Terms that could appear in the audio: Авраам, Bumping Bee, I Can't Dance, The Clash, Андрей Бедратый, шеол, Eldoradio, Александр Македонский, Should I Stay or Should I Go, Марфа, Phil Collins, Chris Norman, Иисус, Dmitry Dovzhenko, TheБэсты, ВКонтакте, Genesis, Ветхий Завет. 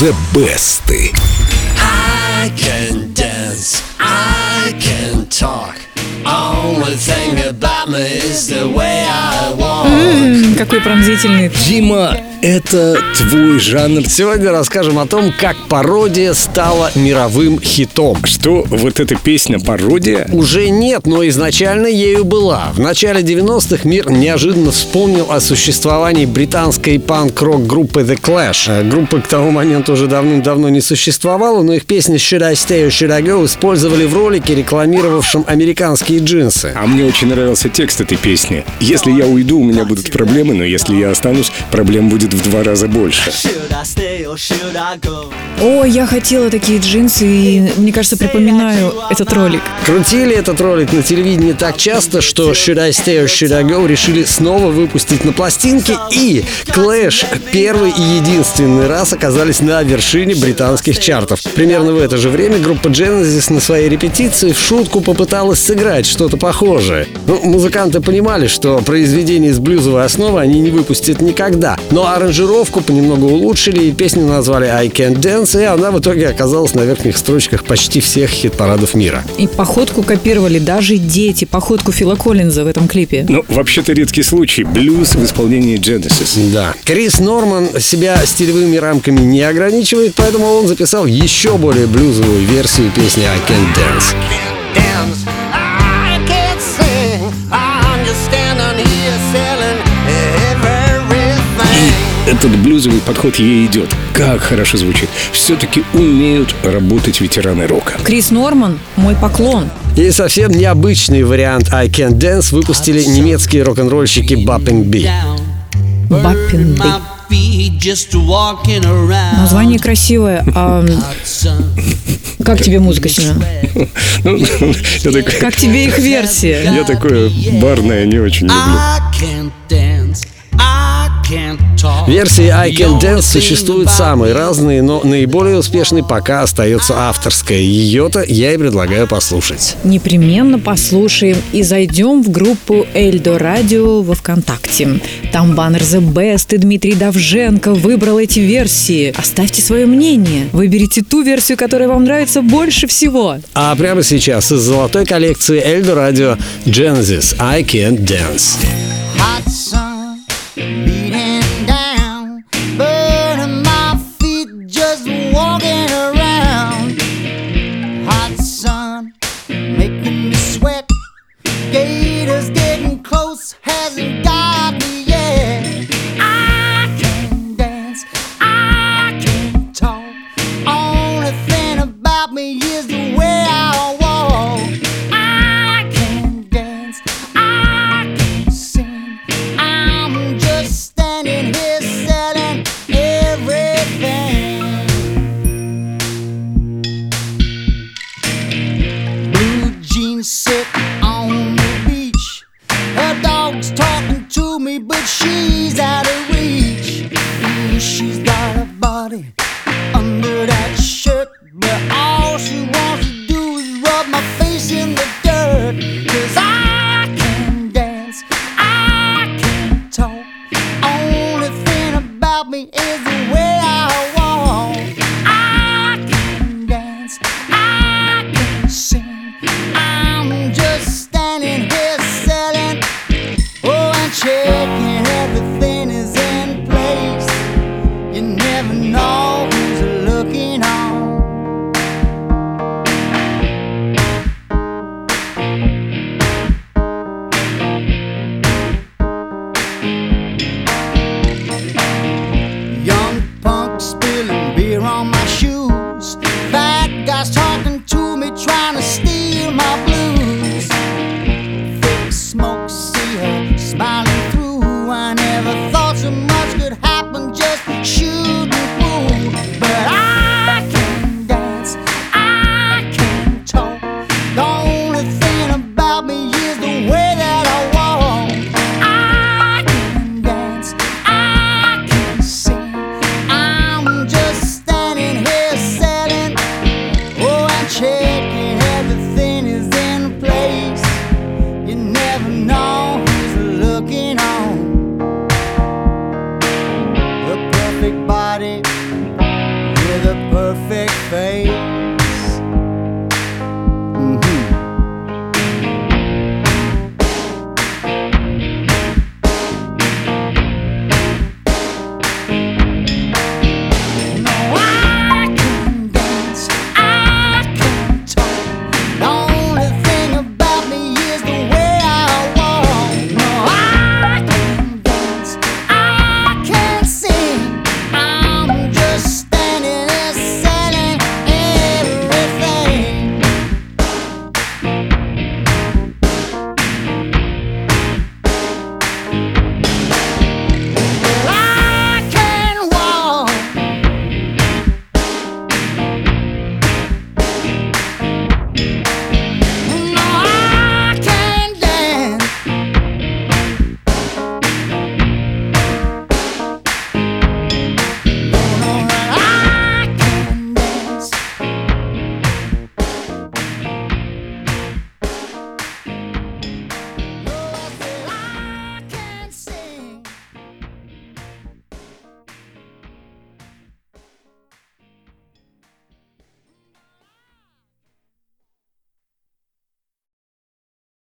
The best. I can dance, I can talk. Only thing about me is the way I walk. Какой пронзительный. Дима, это твой жанр. Сегодня расскажем о том, как пародия стала мировым хитом. Что, вот эта песня пародия? Уже нет, но изначально ею была. В начале 90-х мир неожиданно вспомнил о существовании британской панк-рок группы The Clash. Группа к тому моменту уже давным-давно не существовала, но их песни Should I Stay or Should I Go использовали в ролике, рекламировавшем американские джинсы. А мне очень нравился текст этой песни. Если я уйду, у меня будут проблемы, но если я останусь, проблем будет в 2 раза больше. О, я хотела такие джинсы, и, мне кажется, припоминаю этот ролик. Крутили этот ролик на телевидении так часто, что Should I Stay or Should I Go решили снова выпустить на пластинке, и Clash первый и единственный раз оказались на вершине британских чартов. Примерно в это же время группа Genesis на своей репетиции в шутку попыталась сыграть что-то похожее. Ну, музыканты понимали, что произведение из блюзовой основы они не выпустят никогда, но аранжировку понемногу улучшили, и песню назвали I Can't Dance, и она в итоге оказалась на верхних строчках почти всех хит-парадов мира. И походку копировали даже дети, походку Фила Коллинза в этом клипе. Ну, вообще-то редкий случай. Блюз в исполнении Genesis. Да. Крис Норман себя стилевыми рамками не ограничивает, поэтому он записал еще более блюзовую версию песни I Can't Dance. Этот блюзовый подход ей идет. Как хорошо звучит. Все-таки умеют работать ветераны рока. Крис Норман, мой поклон. И совсем необычный вариант I Can't Dance выпустили немецкие рок-н-ролльщики Bumping Bee. Bumping Bee. Название красивое, а... Как тебе музыка, Семен? Как тебе их версия? Я такое барное не очень люблю. Версии I Can't Dance существуют самые разные, но наиболее успешной пока остается авторская. Ее-то я и предлагаю послушать. Непременно послушаем и зайдем в группу Эльдорадио во ВКонтакте. Там баннер The Best, и Дмитрий Довженко выбрал эти версии. Оставьте свое мнение. Выберите ту версию, которая вам нравится больше всего. А прямо сейчас из золотой коллекции Эльдорадио Genesis I Can't Dance. Hasn't got me yet. I can dance, I can talk. Only thing about me is the way I walk. I can dance, I can sing. I'm just standing here selling everything. Blue jeans sit on the beach. Her dog's talking to me, but she's out of reach. Ooh, she's got a body under that shirt, but all she wants to do is rub my face in the dirt. 'Cause I can dance, I can talk. Only thing about me is the way I walk. I can dance, I can sing. I'm just standing here selling. Checking everything is in place. You never know who's looking on. Young punk spilling beer on my shoes. Fat guys talking to me, trying to steal my blues. Thick smoke, see her smiling. The way that I